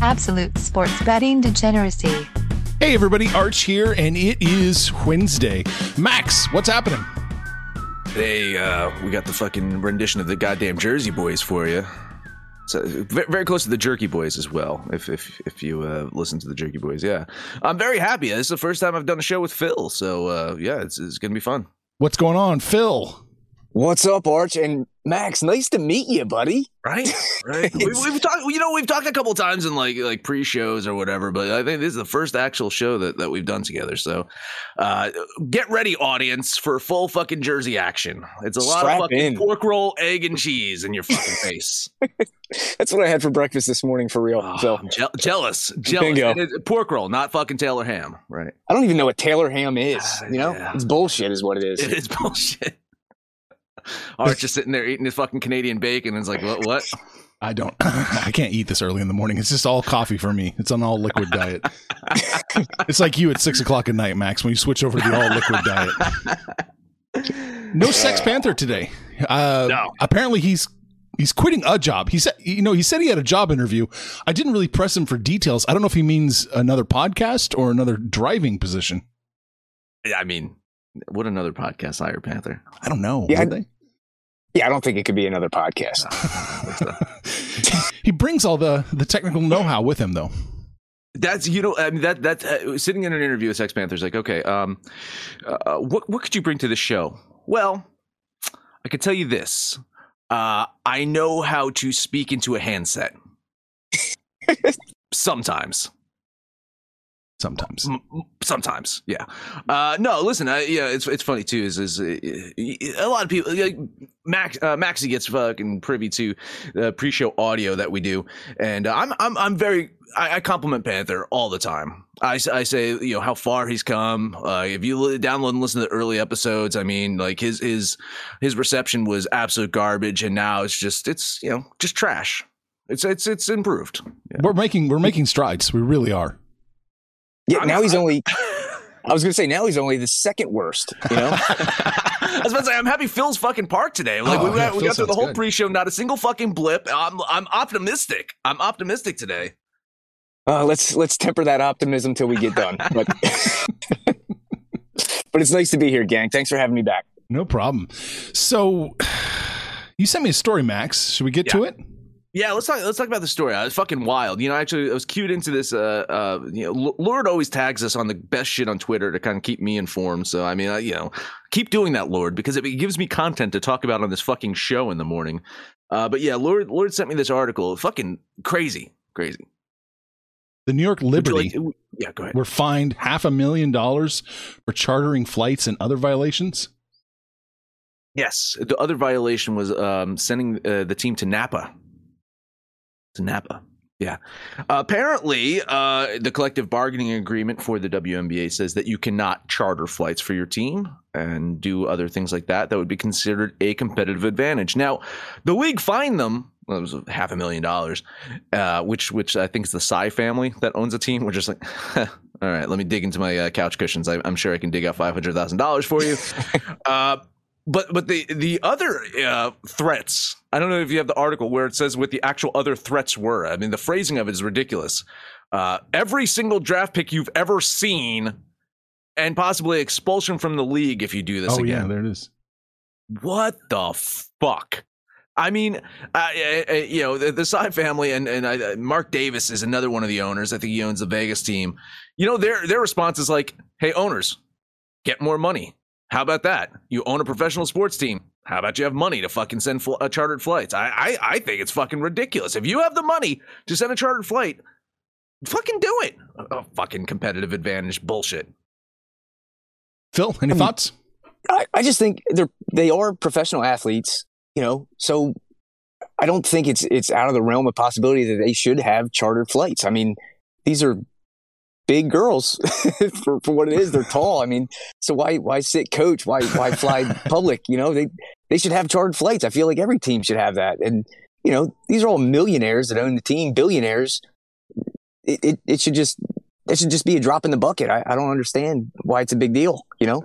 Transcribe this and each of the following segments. Absolute sports betting degeneracy. Hey, everybody. Arch here, and it is Wednesday. Max, what's happening? Hey, we got the fucking rendition of the goddamn Jersey Boys for you. So very close to the Jerky Boys as well, if you listen to the Jerky Boys. Yeah, I'm very happy. This is the first time I've done a show with Phil. So, yeah, it's going to be fun. What's going on, Phil? What's up, Arch? And Max, nice to meet you, buddy. Right. We've talked, a couple times in like pre-shows or whatever, but I think this is the first actual show that we've done together. So get ready, audience, for full fucking Jersey action. It's a lot of fucking pork roll, egg, and cheese in your fucking face. That's what I had for breakfast this morning, for real. Oh, so jealous. Pork roll, not fucking Taylor ham, right? I don't even know what Taylor ham is. Yeah. It's bullshit, is what it is. It is bullshit. Arch just sitting there eating his fucking Canadian bacon and it's like, what? I can't eat this early in the morning. It's just all coffee for me. It's an all liquid diet. It's like you at 6:00 at night, Max, when you switch over to the all liquid diet. No Sex Panther today. No. Apparently he's quitting a job. He said, he had a job interview. I didn't really press him for details. I don't know if he means another podcast or another driving position. I mean, what another podcast hire Panther? I don't know. Yeah, I don't think it could be another podcast. He brings all the technical know-how with him, though. That's sitting in an interview with Sex Panther's like, okay, what could you bring to the show? Well, I could tell you this: I know how to speak into a handset. Sometimes. Yeah. No, listen, it's funny too, is a lot of people like Maxie gets fucking privy to the pre-show audio that we do. And I compliment Panther all the time. I say, how far he's come. If you download and listen to the early episodes, I mean, like his reception was absolute garbage. And now it's just trash. It's improved. Yeah. We're making strides. We really are. Yeah, now he's only the second worst. I was about to say, I'm happy Phil's fucking parked today. Like we got through the whole pre-show, not a single fucking blip. I'm optimistic. I'm optimistic today. Let's temper that optimism till we get done. But but it's nice to be here, gang. Thanks for having me back. No problem. So you sent me a story, Max. Should we get to it? Yeah, let's talk about the story. It's fucking wild. I was cued into this. Lord always tags us on the best shit on Twitter to kind of keep me informed. So, I mean, keep doing that, Lord, because it gives me content to talk about on this fucking show in the morning. But yeah, Lord sent me this article. Fucking crazy. The New York Liberty go ahead. Were fined $500,000 for chartering flights and other violations. Yes. The other violation was sending the team to Napa. Apparently the collective bargaining agreement for the WNBA says that you cannot charter flights for your team and do other things like that would be considered a competitive advantage. Now the league fined them, it was $500,000, which I think is the Tsai family that owns a team. We're just like, all right, let me dig into my couch cushions. I'm sure I can dig out $500,000 for you. But the other threats, I don't know if you have the article where it says what the actual other threats were. I mean, the phrasing of it is ridiculous. Every single draft pick you've ever seen and possibly expulsion from the league if you do this again. Oh, yeah, there it is. What the fuck? I mean, the Tsai family and Mark Davis is another one of the owners. I think he owns the Vegas team. Their response is like, hey, owners, get more money. How about that? You own a professional sports team. How about you have money to fucking send chartered flights? I think it's fucking ridiculous. If you have the money to send a chartered flight, fucking do it. Oh, fucking competitive advantage bullshit. Phil, any thoughts? I just think they are professional athletes, so I don't think it's out of the realm of possibility that they should have chartered flights. I mean, these are big girls for what it is. They're tall. I mean, so why sit coach? Why fly public? You know, they should have chartered flights. I feel like every team should have that. And, you know, these are all millionaires that own the team, billionaires. It should just be a drop in the bucket. I don't understand why it's a big deal, you know?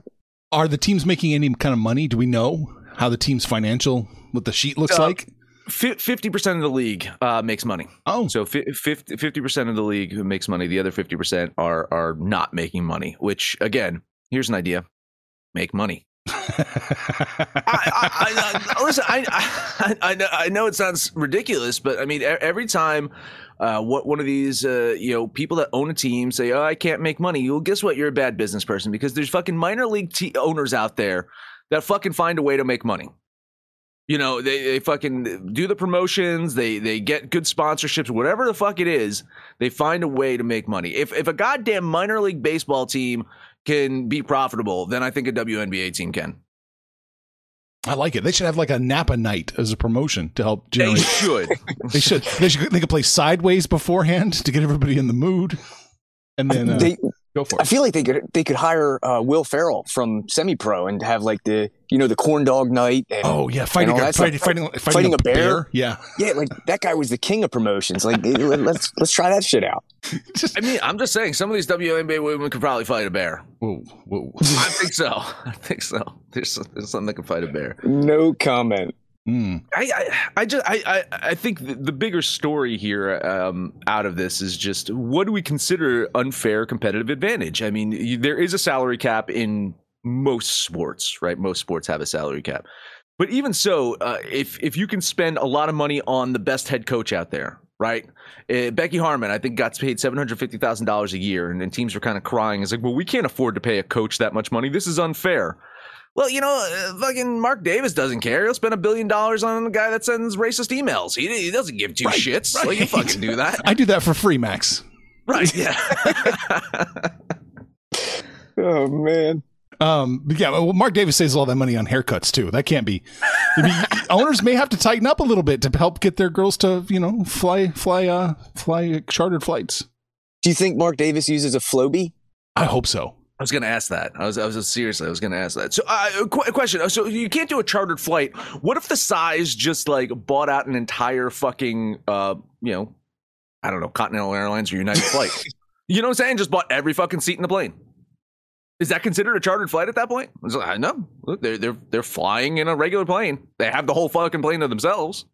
Are the teams making any kind of money? Do we know how the team's financial, what the sheet looks like? 50% of the league makes money. Oh, so 50% of the league who makes money. The other 50% are not making money, which, again, here's an idea. Make money. I know it sounds ridiculous, but I mean, every time one of these people that own a team say, "Oh, I can't make money," well, guess what? You're a bad business person, because there's fucking minor league owners out there that fucking find a way to make money. You know, they fucking do the promotions, they get good sponsorships, whatever the fuck it is, they find a way to make money. If a goddamn minor league baseball team can be profitable, then I think a WNBA team can. I like it. They should have like a Napa night as a promotion to help generate. They should. They should. They could play sideways beforehand to get everybody in the mood, and then go for it. I feel like they could hire Will Ferrell from Semi-Pro and have like the corn dog night. And, fighting a bear. Yeah, like that guy was the king of promotions. Like let's try that shit out. I mean, I'm just saying, some of these WNBA women could probably fight a bear. Whoa. I think so. There's something that can fight a bear. No comment. Mm. I think the bigger story here out of this is just, what do we consider unfair competitive advantage? I mean, there is a salary cap in most sports, right? Most sports have a salary cap. But even so, if you can spend a lot of money on the best head coach out there, right? Becky Harmon, I think, got paid $750,000 a year, and then teams were kind of crying. It's like, well, we can't afford to pay a coach that much money. This is unfair. Well, you know, fucking Mark Davis doesn't care. He'll spend $1 billion on a guy that sends racist emails. He doesn't give two shits. Right. Like, you fucking do that. I do that for free, Max. Right. Yeah. Oh, man. Well, Mark Davis saves all that money on haircuts, too. That can't be. Owners may have to tighten up a little bit to help get their girls to, you know, fly chartered flights. Do you think Mark Davis uses a Flowbee? I hope so. I was going to ask that. I was going to ask that. So a question. So you can't do a chartered flight. What if the size just like bought out an entire fucking, I don't know, Continental Airlines or United flight? You know what I'm saying? Just bought every fucking seat in the plane. Is that considered a chartered flight at that point? No, look, they're flying in a regular plane. They have the whole fucking plane to themselves.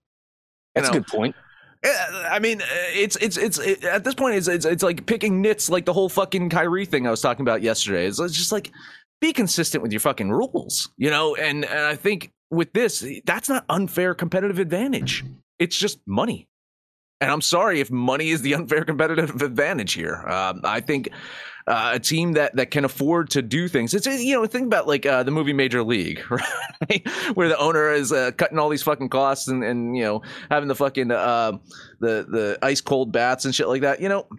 That's a good point. I mean, it's at this point, it's like picking nits, like the whole fucking Kyrie thing I was talking about yesterday. It's just like, be consistent with your fucking rules, you know? And I think with this, that's not unfair competitive advantage. It's just money. And I'm sorry if money is the unfair competitive advantage here. I think a team that can afford to do things. It's, you know, think about like the movie Major League, right? Where the owner is cutting all these fucking costs and you know, having the fucking the ice cold baths and shit like that. You know,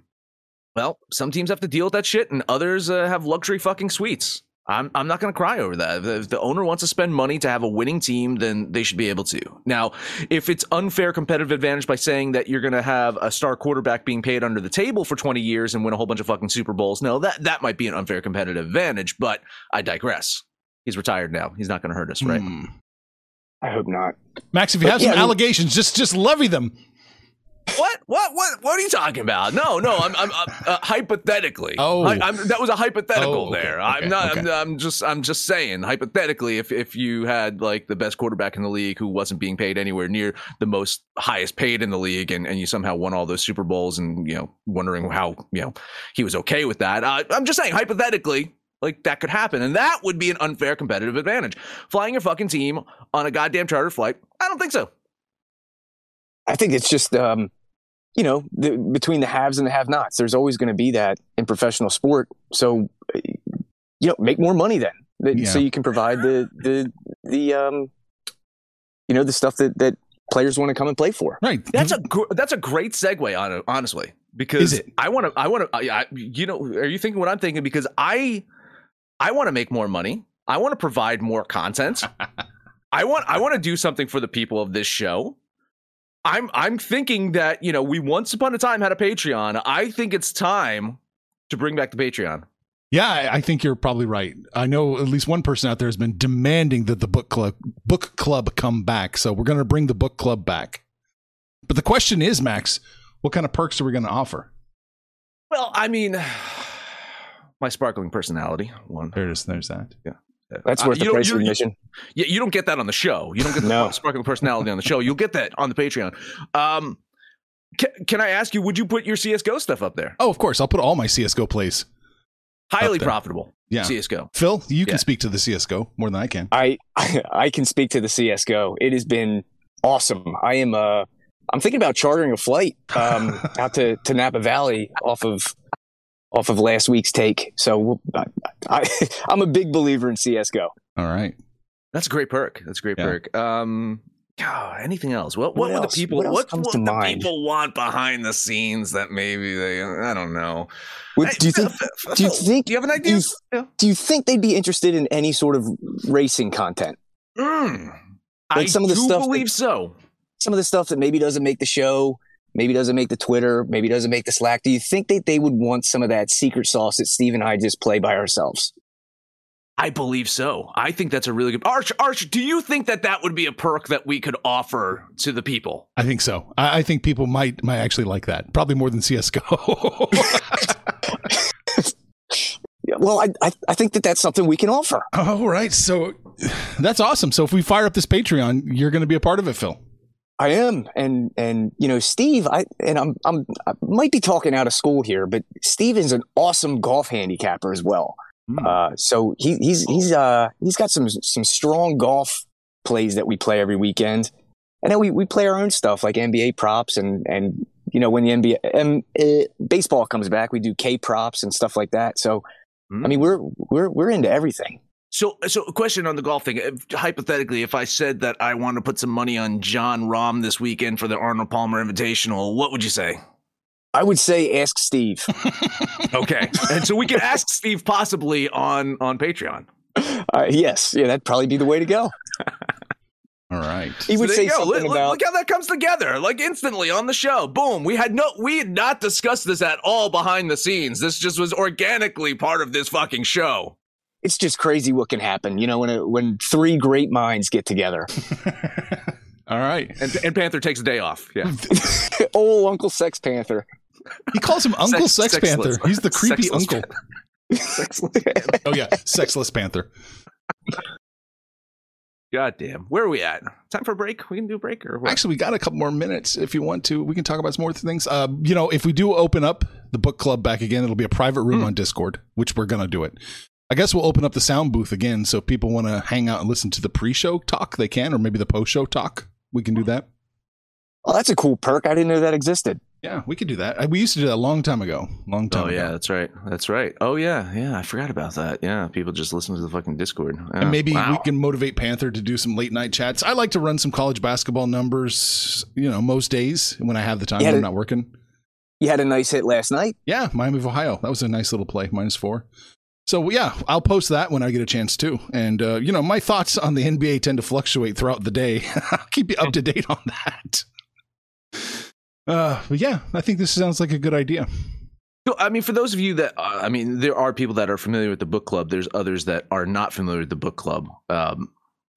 well, some teams have to deal with that shit, and others have luxury fucking suites. I'm not going to cry over that. If the owner wants to spend money to have a winning team, then they should be able to. Now, if it's unfair competitive advantage by saying that you're going to have a star quarterback being paid under the table for 20 years and win a whole bunch of fucking Super Bowls, no, that might be an unfair competitive advantage, but I digress. He's retired now. He's not going to hurt us, right? I hope not. Max, if you have some allegations, just levy them. What are you talking about? No. I'm hypothetically. Oh, that was a hypothetical. Oh, okay, there. I'm just saying hypothetically. If you had like the best quarterback in the league who wasn't being paid anywhere near the most highest paid in the league, and you somehow won all those Super Bowls, and you know, wondering how you know he was okay with that. I'm just saying hypothetically. Like, that could happen, and that would be an unfair competitive advantage. Flying your fucking team on a goddamn charter flight. I don't think so. I think it's just. You know, between the haves and the have-nots, there's always going to be that in professional sport. So, you know, make more money then, so you can provide the stuff that players want to come and play for. Right. That's a great segue on it, honestly, because I want to, you know, are you thinking what I'm thinking? Because I want to make more money. I want to provide more content. I want to do something for the people of this show. I'm thinking that, you know, we once upon a time had a Patreon. I think it's time to bring back the Patreon. Yeah, I think you're probably right. I know at least one person out there has been demanding that the book club come back. So we're going to bring the book club back. But the question is, Max, what kind of perks are we going to offer? Well, I mean, my sparkling personality. One. There's that. Yeah. That's worth the price of admission. Yeah, you don't get that on the show. You don't get the sparkling personality on the show. You'll get that on the Patreon. Can I ask you, would you put your CSGO stuff up there? Oh, of course. I'll put all my CSGO plays. Highly profitable. Yeah. CSGO. Phil, you can speak to the CSGO more than I can. I can speak to the CSGO. It has been awesome. I'm thinking about chartering a flight out to Napa Valley off of last week's take. So I'm a big believer in CSGO. All right. That's a great perk. Anything else? What else? What do people want behind the scenes that maybe they, I don't know. Do you have an idea? Do you think they'd be interested in any sort of racing content? Some of the stuff that maybe doesn't make the show, maybe doesn't make the Twitter, maybe doesn't make the Slack. Do you think that they would want some of that secret sauce that Steve and I just play by ourselves? I believe so. I think that's a really good... Arch, do you think that would be a perk that we could offer to the people? I think so. I think people might actually like that. Probably more than CSGO. Well, I think that's something we can offer. All right. So that's awesome. So if we fire up this Patreon, you're going to be a part of it, Phil. I am, and you know, Steve. I might be talking out of school here, but Steve is an awesome golf handicapper as well. So he's got some strong golf plays that we play every weekend, and then we play our own stuff like NBA props and you know, when the NBA baseball comes back, we do K props and stuff like that. So I mean, we're into everything. So a question on the golf thing. Hypothetically, if I said that I want to put some money on Jon Rahm this weekend for the Arnold Palmer Invitational, what would you say? I would say ask Steve. Okay. And so we can ask Steve possibly on Patreon. Yes. Yeah, that'd probably be the way to go. All right. He would say something about... Look how that comes together, like instantly on the show. Boom. We had not discussed this at all behind the scenes. This just was organically part of this fucking show. It's just crazy what can happen, you know, when three great minds get together. All right. And Panther takes a day off. Yeah. Oh, Uncle Sex Panther. He calls him Uncle Sex Panther. He's the creepy sexless uncle. Oh, yeah. Sexless Panther. Goddamn. Where are we at? Time for a break? We can do a break? Or what? Actually, we got a couple more minutes if you want to. We can talk about some more things. You know, if we do open up the book club back again, it'll be a private room on Discord, which we're going to do it. I guess we'll open up the sound booth again, so if people want to hang out and listen to the pre-show talk, they can, or maybe the post-show talk. We can do that. Oh, that's a cool perk. I didn't know that existed. Yeah, we could do that. We used to do that a long time ago. Oh, yeah, that's right. That's right. Oh, yeah. Yeah, I forgot about that. Yeah, people just listen to the fucking Discord. Yeah. And maybe we can motivate Panther to do some late-night chats. I like to run some college basketball numbers, you know, most days when I have the time when I'm not working. You had a nice hit last night? Yeah, Miami of Ohio. That was a nice little play, -4. So, yeah, I'll post that when I get a chance, too. And, you know, my thoughts on the NBA tend to fluctuate throughout the day. I'll keep you up to date on that. But, yeah, I think this sounds like a good idea. So, I mean, for those of you that, there are people that are familiar with the book club. There's others that are not familiar with the book club.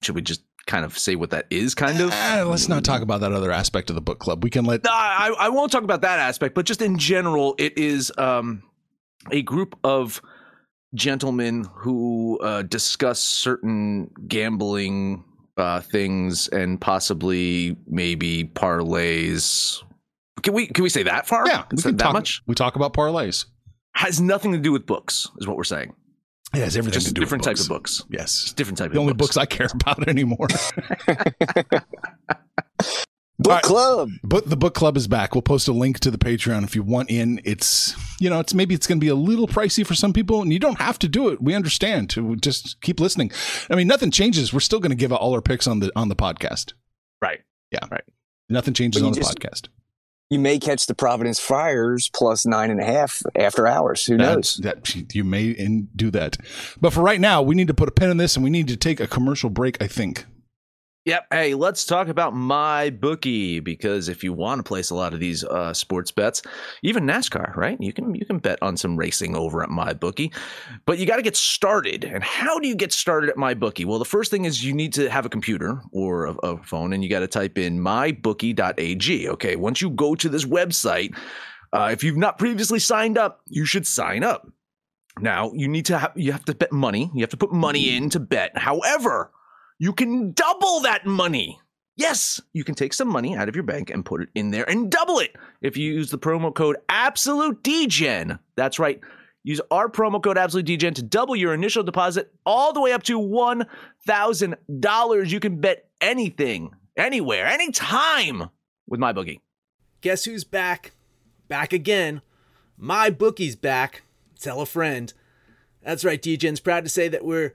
Should we just kind of say what that is, kind of? Let's not talk about that other aspect of the book club. We can let... I won't talk about that aspect, but just in general, it is a group of... gentlemen who discuss certain gambling things and possibly maybe parlays. Can we say that far? Yeah, we can much. We talk about parlays. Has nothing to do with books, is what we're saying. It has everything to do with different types of books. Yes, just different types. The only books I care about anymore. Book club. But the book club is back. We'll post a link to the Patreon if you want in. It's maybe it's going to be a little pricey for some people, and you don't have to do it. We understand. Just keep listening. I mean, nothing changes. We're still going to give out all our picks on the podcast. Right. Yeah. Right. Nothing changes on the podcast. You may catch the Providence Friars plus 9.5 after hours. Who knows? You may do that. But for right now, we need to put a pin in this, and we need to take a commercial break, I think. Yep. Hey, let's talk about MyBookie, because if you want to place a lot of these sports bets, even NASCAR, right? You can bet on some racing over at MyBookie, but you got to get started. And how do you get started at MyBookie? Well, the first thing is you need to have a computer or a phone, and you got to type in mybookie.ag. Okay. Once you go to this website, if you've not previously signed up, you should sign up. Now you have to bet money. You have to put money in to bet. However, you can double that money. Yes, you can take some money out of your bank and put it in there and double it if you use the promo code AbsoluteDGen. That's right. Use our promo code AbsoluteDGen to double your initial deposit all the way up to $1,000. You can bet anything, anywhere, anytime with MyBookie. Guess who's back? Back again. MyBookie's back. Tell a friend. That's right, DGen's proud to say that we're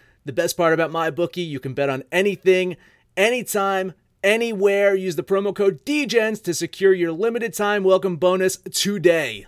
The best part about MyBookie, you can bet on anything, anytime, anywhere. Use the promo code DGENS to secure your limited-time welcome bonus today.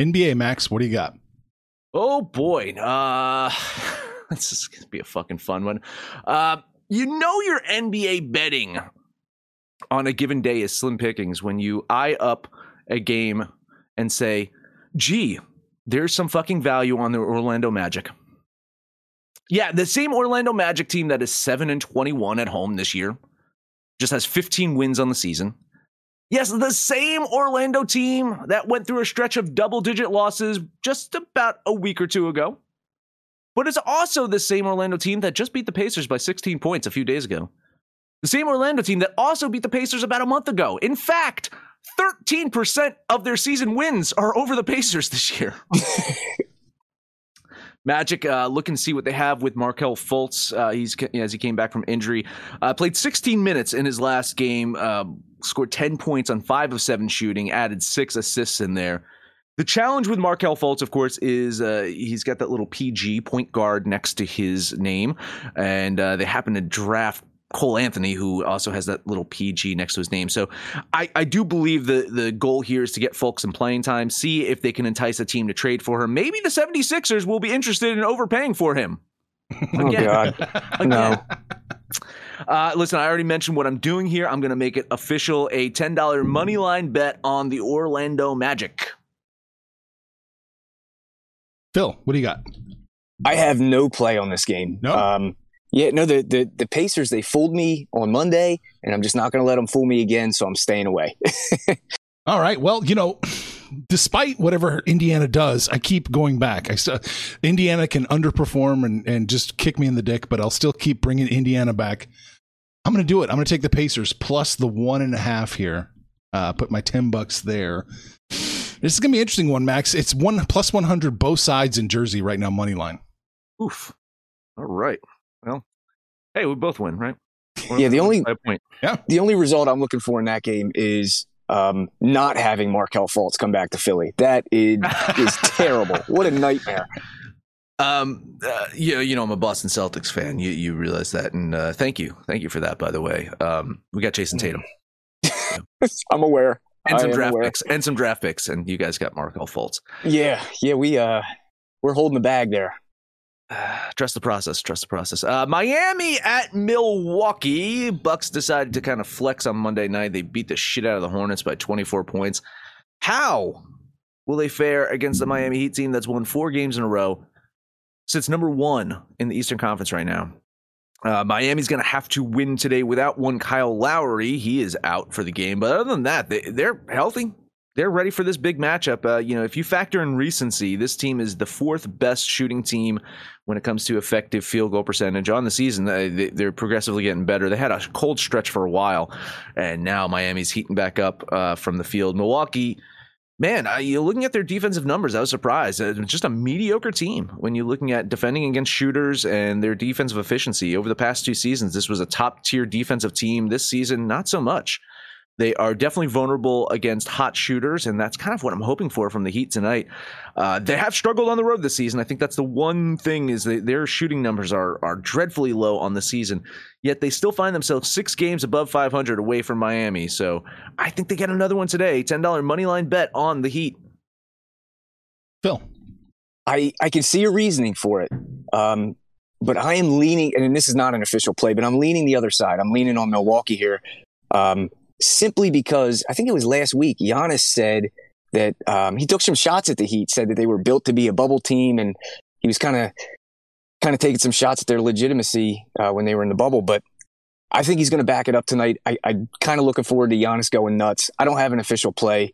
NBA, Max, what do you got? Oh, boy. This is going to be a fucking fun one. You know your NBA betting on a given day is slim pickings when you eye up a game and say, gee, there's some fucking value on the Orlando Magic. Yeah, the same Orlando Magic team that is 7-21 at home this year, just has 15 wins on the season. Yes, the same Orlando team that went through a stretch of double-digit losses just about a week or two ago. But it's also the same Orlando team that just beat the Pacers by 16 points a few days ago. The same Orlando team that also beat the Pacers about a month ago. In fact, 13% of their season wins are over the Pacers this year. Magic, look and see what they have with Markelle Fultz. As he came back from injury, played 16 minutes in his last game, scored 10 points on 5 of 7 shooting, added 6 assists in there. The challenge with Markelle Fultz, of course, is he's got that little PG point guard next to his name, and they happen to draft Cole Anthony, who also has that little PG next to his name. So I do believe the goal here is to get Fultz some playing time, see if they can entice a team to trade for him. Maybe the 76ers will be interested in overpaying for him. Again. Oh, God. Again. No. Listen, I already mentioned what I'm doing here. I'm going to make it official, a $10 moneyline bet on the Orlando Magic. Phil, what do you got? I have no play on this game. No? Yeah, no, the Pacers, they fooled me on Monday, and I'm just not going to let them fool me again, so I'm staying away. All right. Well, you know, despite whatever Indiana does, I keep going back. Indiana can underperform and just kick me in the dick, but I'll still keep bringing Indiana back. I'm going to do it. I'm going to take the Pacers plus the 1.5 here. Put my $10 there. This is going to be an interesting one, Max. It's plus 100 both sides in Jersey right now, money line. Oof. All right. Well, hey, we both win, right? Yeah, the only result I'm looking for in that game is not having Markelle Fultz come back to Philly. That is terrible. What a nightmare. You know, I'm a Boston Celtics fan. You realize that, and thank you for that. By the way, we got Jason Tatum. I'm aware. And some draft picks, and you guys got Markelle Fultz. Yeah, we're holding the bag there. Trust the process. Miami at Milwaukee. Bucks decided to kind of flex on Monday night. They beat the shit out of the Hornets by 24 points. How will they fare against the Miami Heat team that's won 4 games in a row, sits number 1 in the Eastern Conference right now? Miami's going to have to win today without one Kyle Lowry. He is out for the game. But other than that, they're healthy. They're ready for this big matchup. You know, if you factor in recency, this team is the 4th best shooting team when it comes to effective field goal percentage on the season. They're progressively getting better. They had a cold stretch for a while, and now Miami's heating back up from the field. Milwaukee, man, you're looking at their defensive numbers. I was surprised. Just a mediocre team when you're looking at defending against shooters and their defensive efficiency. Over the past 2 seasons, this was a top-tier defensive team. This season, not so much. They are definitely vulnerable against hot shooters, and that's kind of what I'm hoping for from the Heat tonight. They have struggled on the road this season. I think that's the one thing, is their shooting numbers are dreadfully low on the season, yet they still find themselves 6 games above 500 away from Miami. So I think they get another one today. $10 money line bet on the Heat. Phil, I can see your reasoning for it, but I am leaning, and this is not an official play, but I'm leaning the other side. I'm leaning on Milwaukee here. Simply because I think it was last week, Giannis said that he took some shots at the Heat, said that they were built to be a bubble team, and he was kind of taking some shots at their legitimacy when they were in the bubble. But I think he's going to back it up tonight. I'm kind of looking forward to Giannis going nuts. I don't have an official play,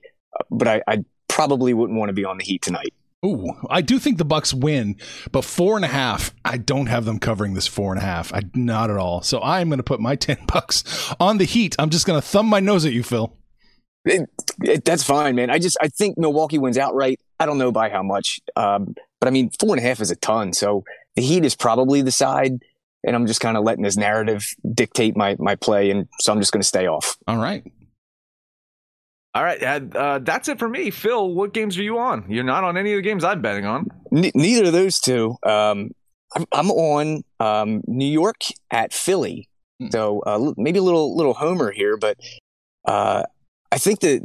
but I probably wouldn't want to be on the Heat tonight. Ooh, I do think the Bucks win, but 4.5. I don't have them covering this 4.5. Not at all. So I'm going to put my $10 on the Heat. I'm just going to thumb my nose at you, Phil. That's fine, man. I think Milwaukee wins outright. I don't know by how much, but I mean, 4.5 is a ton. So the Heat is probably the side, and I'm just kind of letting this narrative dictate my play, and so I'm just going to stay off. All right. All right, that's it for me. Phil, what games are you on? You're not on any of the games I'm betting on. Neither of those two. I'm on New York at Philly, so maybe a little homer here, but I think the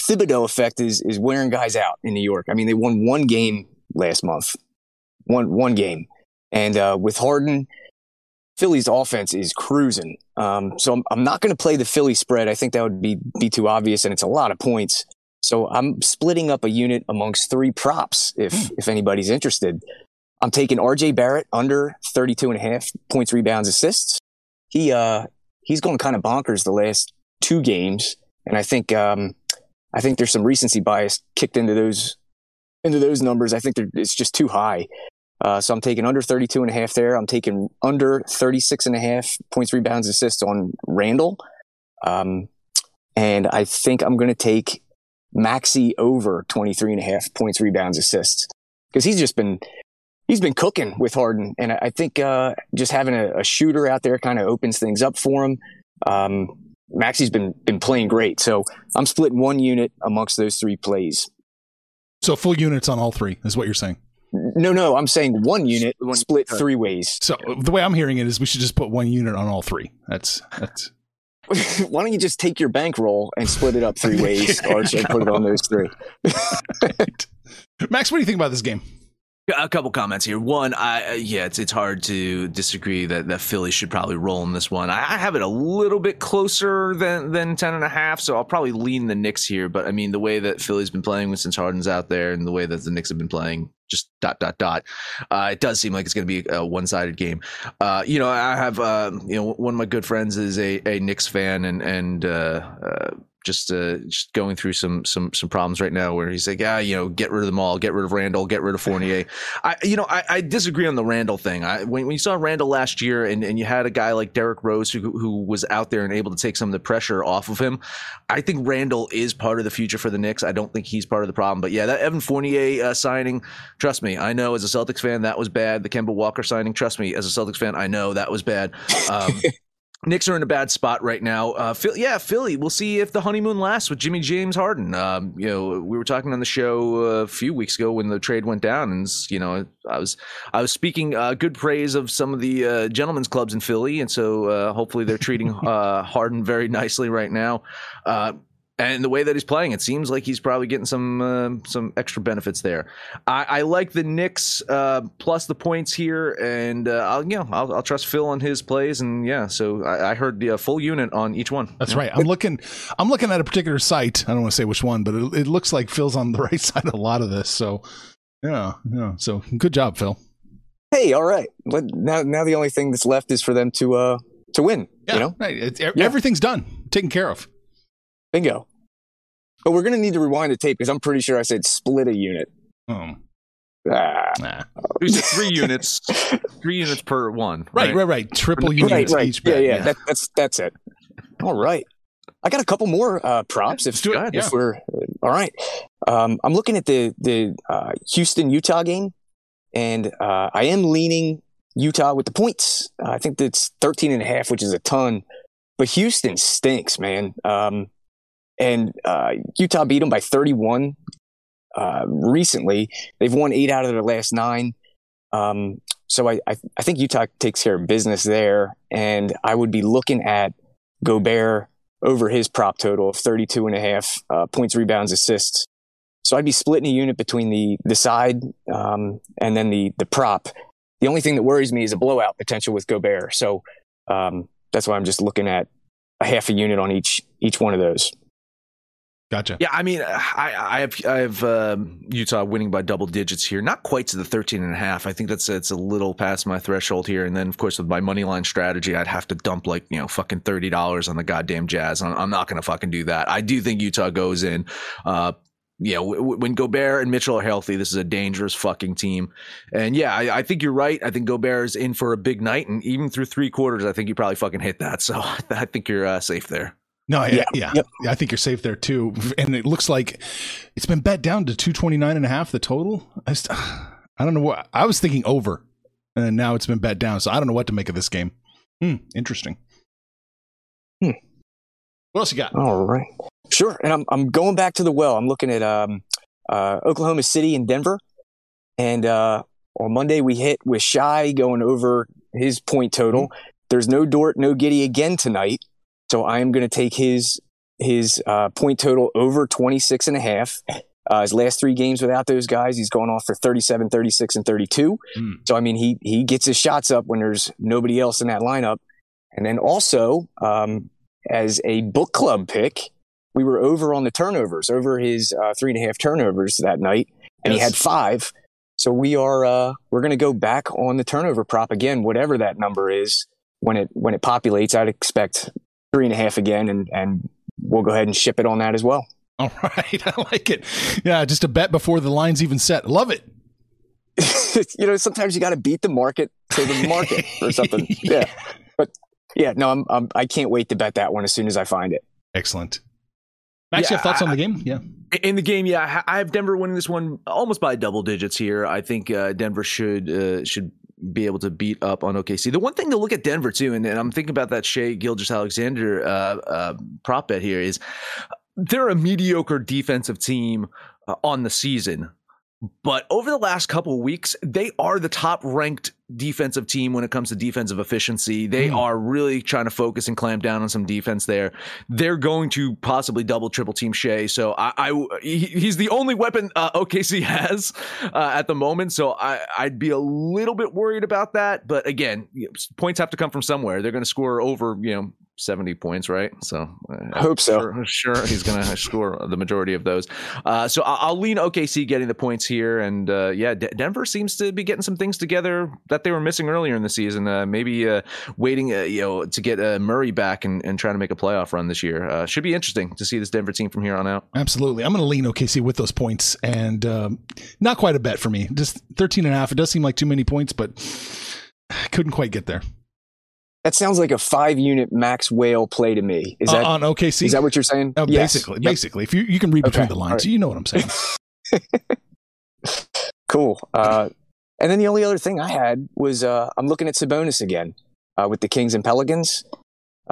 Thibodeau effect is wearing guys out in New York. I mean, they won 1 game last month, one game, and with Harden, Philly's offense is cruising. So I'm not going to play the Philly spread. I think that would be too obvious, and it's a lot of points. So I'm splitting up a unit amongst 3 props if anybody's interested. I'm taking RJ Barrett under 32.5 points, rebounds, assists. He's going kind of bonkers the last 2 games, and I think there's some recency bias kicked into those numbers. I think it's just too high. So I'm taking under 32.5 there. I'm taking under 36.5 points, rebounds, assists on Randle. And I think I'm going to take Maxey over 23.5 points, rebounds, assists, because he's been cooking with Harden. And I think just having a shooter out there kind of opens things up for him. Maxey's been playing great. So I'm splitting one unit amongst those 3 plays. So full units on all 3 is what you're saying. No, I'm saying one unit split 3 ways. So the way I'm hearing it is we should just put one unit on all 3. That's. Why don't you just take your bankroll and split it up 3 ways, Arch, and put it on those 3? Right. Max, what do you think about this game? A couple comments here. One, it's hard to disagree that Philly should probably roll in this one. I have it a little bit closer than 10.5, so I'll probably lean the Knicks here. But I mean, the way that Philly's been playing since Harden's out there, and the way that the Knicks have been playing, just ... it does seem like it's going to be a one-sided game. You know, I have one of my good friends is a Knicks fan, and just going through some problems right now, where he's like, get rid of them all, get rid of Randle, get rid of Fournier. I disagree on the Randle thing. When you saw Randle last year, and you had a guy like Derrick Rose who was out there and able to take some of the pressure off of him, I think Randle is part of the future for the Knicks. I don't think he's part of the problem. But yeah, that Evan Fournier signing, trust me, I know as a Celtics fan that was bad. The Kemba Walker signing, trust me, as a Celtics fan, I know that was bad. Knicks are in a bad spot right now. Philly, we'll see if the honeymoon lasts with Jimmy James Harden. You know, we were talking on the show a few weeks ago when the trade went down, and you know, I was speaking good praise of some of the gentlemen's clubs in Philly, and so hopefully they're treating Harden very nicely right now. And the way that he's playing, it seems like he's probably getting some extra benefits there. I like the Knicks plus the points here, and I'll trust Phil on his plays, and yeah. So I heard the full unit on each one. That's right. I'm looking at a particular site. I don't want to say which one, but it looks like Phil's on the right side of a lot of this. So yeah. So good job, Phil. Hey, all right. Now the only thing that's left is for them to win. Yeah, you know, right. Everything's done, taken care of. Bingo. But we're going to need to rewind the tape because I'm pretty sure I said split a unit. Nah. We said 3 units. 3 units per one. Right. Triple units each. Bet. Yeah. That's it. All right. I got a couple more props. If we're all right. I'm looking at the Houston-Utah game, and I am leaning Utah with the points. I think that's 13.5, which is a ton. But Houston stinks, man. And Utah beat them by 31 recently. They've won 8 out of their last 9. So I think Utah takes care of business there. And I would be looking at Gobert over his prop total of 32.5 points, rebounds, assists. So I'd be splitting a unit between the side and then the prop. The only thing that worries me is a blowout potential with Gobert. So that's why I'm just looking at a half a unit on each one of those. Gotcha. Yeah, I mean, I have Utah winning by double digits here. Not quite to the 13.5. I think it's a little past my threshold here. And then, of course, with my money line strategy, I'd have to dump like, you know, fucking $30 on the goddamn Jazz. I'm not going to fucking do that. I do think Utah goes in. You know, when Gobert and Mitchell are healthy, this is a dangerous fucking team. And yeah, I think you're right. I think Gobert is in for a big night. And even through 3 quarters, I think you probably fucking hit that. So I think you're safe there. No, yeah. Yep. I think you're safe there too. And it looks like it's been bet down to 229.5, the total. I don't know what I was thinking over, and now it's been bet down. So I don't know what to make of this game. Interesting. What else you got? All right. Sure. And I'm going back to the well. I'm looking at Oklahoma City and Denver. And on Monday we hit with Shai going over his point total. There's no Dort, no Giddey again tonight. So I am going to take his point total over 26.5. His last 3 games without those guys, he's gone off for 37, 36, and 32. So, I mean, he gets his shots up when there's nobody else in that lineup. And then also, as a book club pick, we were over on the turnovers, over his 3.5 turnovers that night, and he had 5. So we're going to go back on the turnover prop again, whatever that number is. When it populates, I'd expect 3.5 again, and we'll go ahead and ship it on that as well. All right, I like it. Yeah, just a bet before the line's even set. Love it. You know, sometimes you got to beat the market to the market or something. Yeah, but yeah, no, I can't wait to bet that one as soon as I find it. Excellent. Max, you have thoughts on the game? Yeah. In the game, yeah, I have Denver winning this one almost by double digits here. I think Denver should be able to beat up on OKC. The one thing to look at Denver too, and I'm thinking about that Shai Gilgeous-Alexander prop bet here, is they're a mediocre defensive team on the season. But over the last couple of weeks, they are the top-ranked defensive team when it comes to defensive efficiency. They are really trying to focus and clamp down on some defense there. They're going to possibly double, triple team Shai. So he's the only weapon OKC has at the moment. So I'd be a little bit worried about that. But again, points have to come from somewhere. They're going to score over, you know, 70 points, right? So I hope so. Sure, he's going to score the majority of those. So I'll lean OKC getting the points here. And Denver seems to be getting some things together that they were missing earlier in the season. Maybe waiting, to get Murray back and trying to make a playoff run this year. Should be interesting to see this Denver team from here on out. Absolutely. I'm going to lean OKC with those points, and not quite a bet for me. Just 13.5. It does seem like too many points, but I couldn't quite get there. That sounds like a 5-unit max whale play to me. Is that on OKC? Is that what you're saying? Oh, yes. Basically, if you can read between the lines, right. You know what I'm saying. Cool. And then the only other thing I had was I'm looking at Sabonis again with the Kings and Pelicans.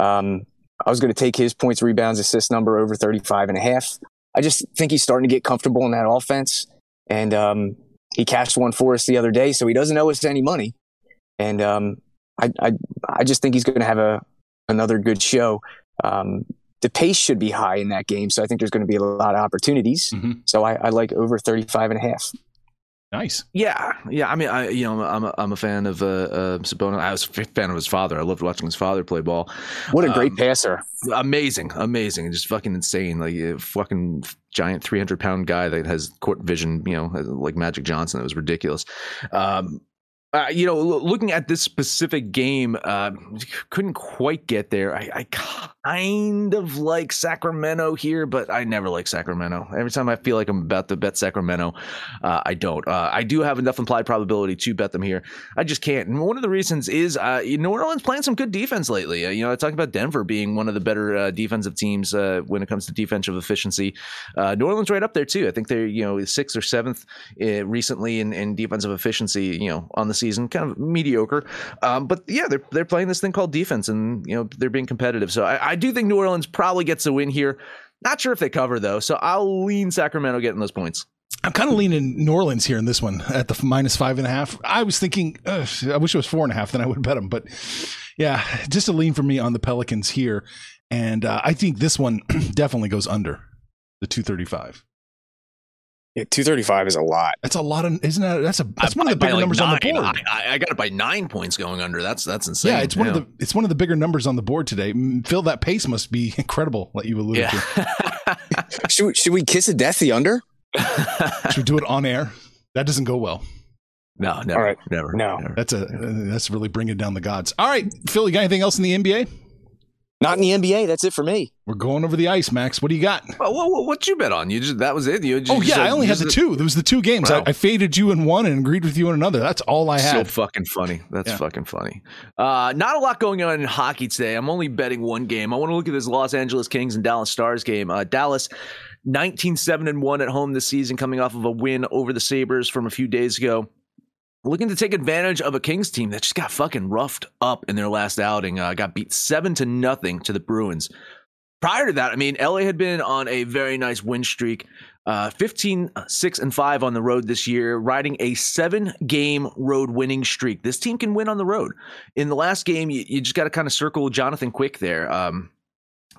I was going to take his points, rebounds, assist number over 35.5. I just think he's starting to get comfortable in that offense. And he cashed one for us the other day, so he doesn't owe us any money. And I just think he's going to have another good show. The pace should be high in that game, so I think there's going to be a lot of opportunities. Mm-hmm. So I like over 35.5. Nice. Yeah. I mean, I'm a fan of Sabonis. I was a fan of his father. I loved watching his father play ball. What a great passer! Amazing, just fucking insane. Like a fucking giant 300-pound guy that has court vision. You know, like Magic Johnson. It was ridiculous. Looking at this specific game, couldn't quite get there. I kind of like Sacramento here, but I never like Sacramento. Every time I feel like I'm about to bet Sacramento, I don't. I do have enough implied probability to bet them here. I just can't. And one of the reasons is New Orleans playing some good defense lately. I talk about Denver being one of the better defensive teams when it comes to defensive efficiency. New Orleans right up there, too. I think they're, 6th or 7th recently in defensive efficiency, on the season, kind of mediocre, but yeah, they're playing this thing called defense, and they're being competitive. So I do think New Orleans probably gets a win here. Not sure if they cover though, so I'll lean Sacramento getting those points. I'm kind of leaning New Orleans here in this one at the -5.5. I was thinking, I wish it was 4.5, then I would bet them. But yeah, just a lean for me on the Pelicans here, and I think this one definitely goes under the 235. Yeah, 235 is a lot. That's a lot of, isn't that? That's one of the bigger numbers on the board. I got it by 9 points going under. That's insane. Yeah, it's one of the bigger numbers on the board today. Phil, that pace must be incredible. That you alluded to. Should we kiss a death the under? Should we do it on air? That doesn't go well. No, never. All right. Never. No, never. That's really bringing down the gods. All right, Phil, you got anything else in the NBA? Not in the NBA. That's it for me. We're going over the ice, Max. What do you got? What you bet on? That was it. I only had the two. There was the two games. Wow. I faded you in one and agreed with you in another. That's all I had. So fucking funny. That's fucking funny. Not a lot going on in hockey today. I'm only betting one game. I want to look at this Los Angeles Kings and Dallas Stars game. Dallas 19-7-1 at home this season, coming off of a win over the Sabres from a few days ago. Looking to take advantage of a Kings team that just got fucking roughed up in their last outing. Got beat 7-0 to the Bruins. Prior to that, LA had been on a very nice win streak. 15-6-5 on the road this year, riding a 7-game road winning streak. This team can win on the road. In the last game, you just got to kind of circle Jonathan Quick there.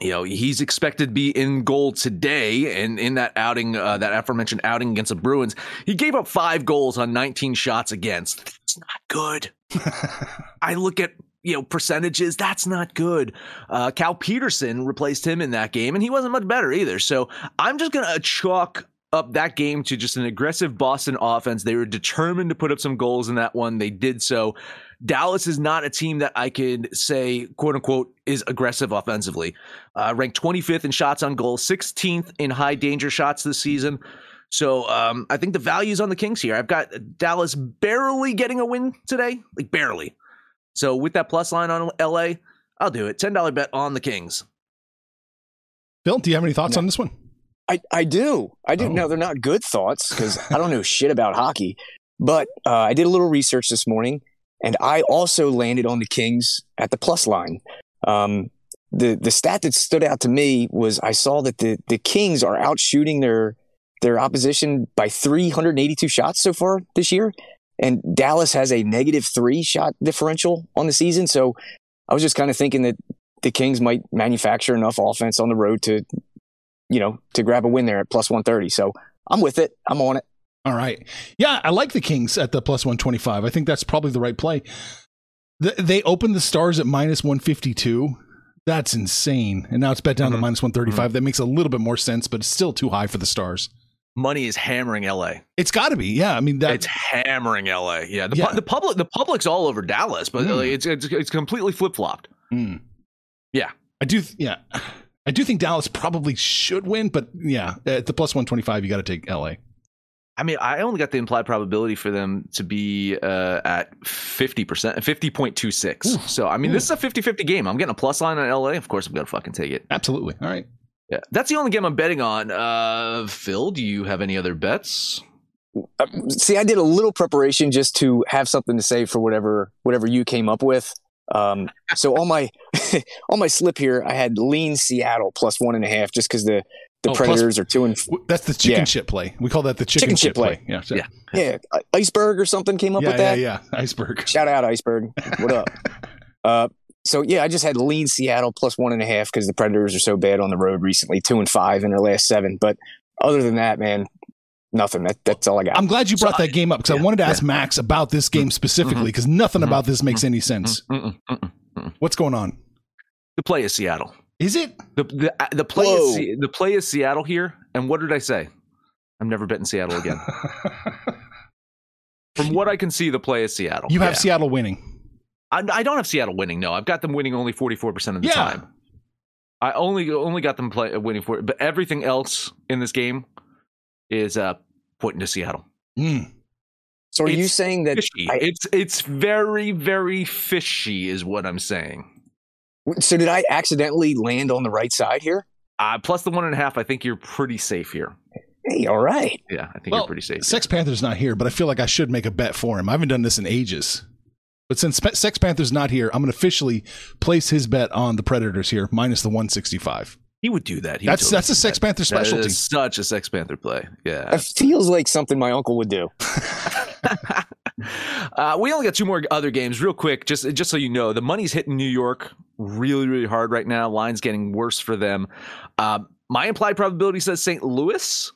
He's expected to be in goal today, and in that outing, that aforementioned outing against the Bruins, he gave up 5 goals on 19 shots against. That's not good. I look at percentages. That's not good. Cal Peterson replaced him in that game, and he wasn't much better either. So I'm just gonna chalk up that game to just an aggressive Boston offense. They were determined to put up some goals in that one. They did so. Dallas is not a team that I could say, quote unquote, is aggressive offensively. Ranked 25th in shots on goal, 16th in high danger shots this season. So I think the value's on the Kings here. I've got Dallas barely getting a win today, like barely. So with that plus line on LA, I'll do it. $10 bet on the Kings. Bill, do you have any thoughts on this one? I do. No, they're not good thoughts because I don't know shit about hockey. But I did a little research this morning. And I also landed on the Kings at the plus line. The stat that stood out to me was I saw that the Kings are out shooting their opposition by 382 shots so far this year. And Dallas has a -3 shot differential on the season. So I was just kind of thinking that the Kings might manufacture enough offense on the road to, to grab a win there at plus 130. So I'm with it. I'm on it. All right. Yeah, I like the Kings at the plus 125. I think that's probably the right play. They opened the Stars at minus 152. That's insane. And now it's bet down to minus 135. That makes a little bit more sense, but it's still too high for the Stars. Money is hammering LA. It's got to be. Yeah, it's hammering LA. Yeah, the public's all over Dallas, but it's completely flip-flopped. Mm. Yeah. I do think Dallas probably should win, but yeah, at the plus 125 you got to take LA. I only got the implied probability for them to be at 50%, 50.26. Ooh. So, this is a 50-50 game. I'm getting a plus line on LA. Of course, I'm going to fucking take it. Absolutely. All right. Yeah. That's the only game I'm betting on. Phil, do you have any other bets? I did a little preparation just to have something to say for whatever you came up with. So on my slip here, I had lean Seattle plus 1.5, just because the Predators are 2 and. That's the chicken chip play. We call that the chicken chip play. Yeah, sure. Yeah. Iceberg or something came up with that. Yeah, Iceberg. Shout out Iceberg. What up? So yeah, I just had lean Seattle plus 1.5 because the Predators are so bad on the road recently, 2-5 in their last 7. But other than that, man, nothing. That's all I got. I'm glad you brought that game up because I wanted to ask Max about this game specifically because nothing about this makes any sense. What's going on? The play is Seattle. Is it the play? The play is Seattle here. And what did I say? I'm never betting Seattle again. From what I can see, the play is Seattle. You have Seattle winning. I don't have Seattle winning. No, I've got them winning only 44% of the time. I only got them winning for it, but everything else in this game is pointing to Seattle. Mm. So are you saying that it's very, very fishy is what I'm saying. So did I accidentally land on the right side here? Plus the 1.5. I think you're pretty safe here. Hey, all right. Yeah, I think you're pretty safe. Sex Panther's not here, but I feel like I should make a bet for him. I haven't done this in ages. But since Sex Panther's not here, I'm going to officially place his bet on the Predators here, minus the 165. He would do that. That's a Sex Panther specialty. That is such a Sex Panther play. Yeah, it feels like something my uncle would do. We only got 2 more other games, real quick. Just so you know, the money's hitting New York really, really hard right now. Line's getting worse for them. My implied probability says St. Louis.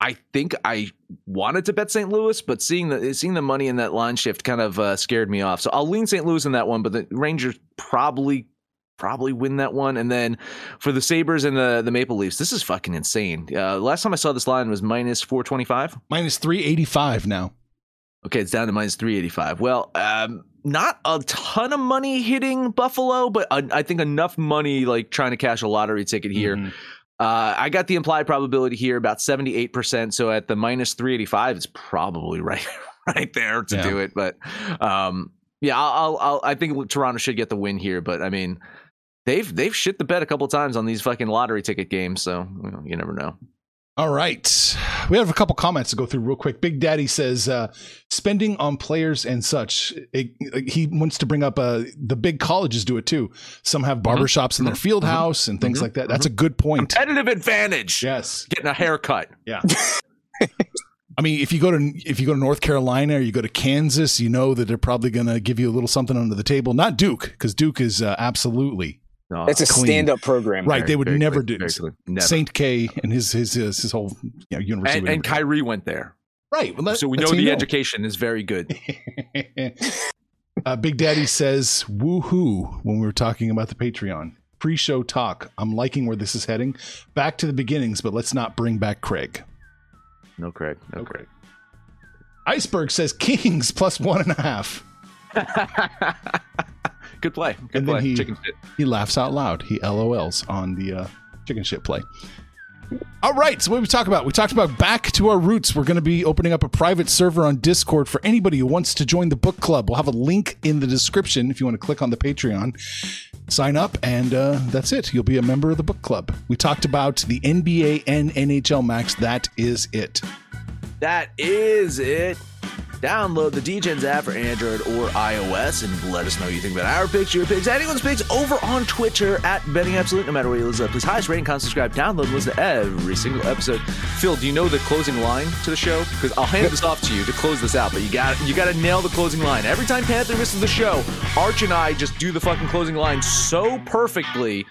I think I wanted to bet St. Louis, but seeing the money in that line shift kind of scared me off. So I'll lean St. Louis in that one, but the Rangers probably win that one. And then for the Sabres and the Maple Leafs, this is fucking insane. Last time I saw this line was minus 425. Minus 385 now. Okay, it's down to minus 385. Well, not a ton of money hitting Buffalo, but I think enough money like trying to cash a lottery ticket here. Mm-hmm. I got the implied probability here about 78%. So at the minus 385, it's probably right there to do it. But I think Toronto should get the win here. But I mean, they've shit the bed a couple of times on these fucking lottery ticket games. So you never know. All right. We have a couple comments to go through real quick. Big Daddy says spending on players and such. He wants to bring up the big colleges do it, too. Some have barbershops in their field house and things like that. That's a good point. Competitive advantage. Yes. Getting a haircut. Yeah. I mean, if you go to North Carolina or you go to Kansas, you know that they're probably going to give you a little something under the table. Not Duke, because Duke is absolutely. That's a stand-up program, right? They would never do Saint K and his whole university. And Kyrie went there, right? Well, so we know the education is very good. Big Daddy says "woohoo" when we were talking about the Patreon pre-show talk. I'm liking where this is heading. Back to the beginnings, but let's not bring back Craig. No Craig. No Craig. Iceberg says Kings plus 1.5. Good play. Good play. He laughs out loud. He LOLs on the chicken shit play. All right. So what did we talk about? We talked about Back to Our Roots. We're going to be opening up a private server on Discord for anybody who wants to join the book club. We'll have a link in the description if you want to click on the Patreon. Sign up, and that's it. You'll be a member of the book club. We talked about the NBA and NHL, Max. That is it. That is it. Download the Degens app for Android or iOS and let us know what you think about our picks, your picks, anyone's picks over on Twitter at Betting Absolute. No matter where you listen, please highest rate and comment, subscribe, download, and listen to every single episode. Phil, do you know the closing line to the show? Because I'll hand this off to you to close this out, but you got to nail the closing line. Every time Panther misses the show, Arch and I just do the fucking closing line so perfectly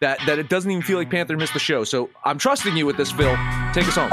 that it doesn't even feel like Panther missed the show. So I'm trusting you with this, Phil. Take us home.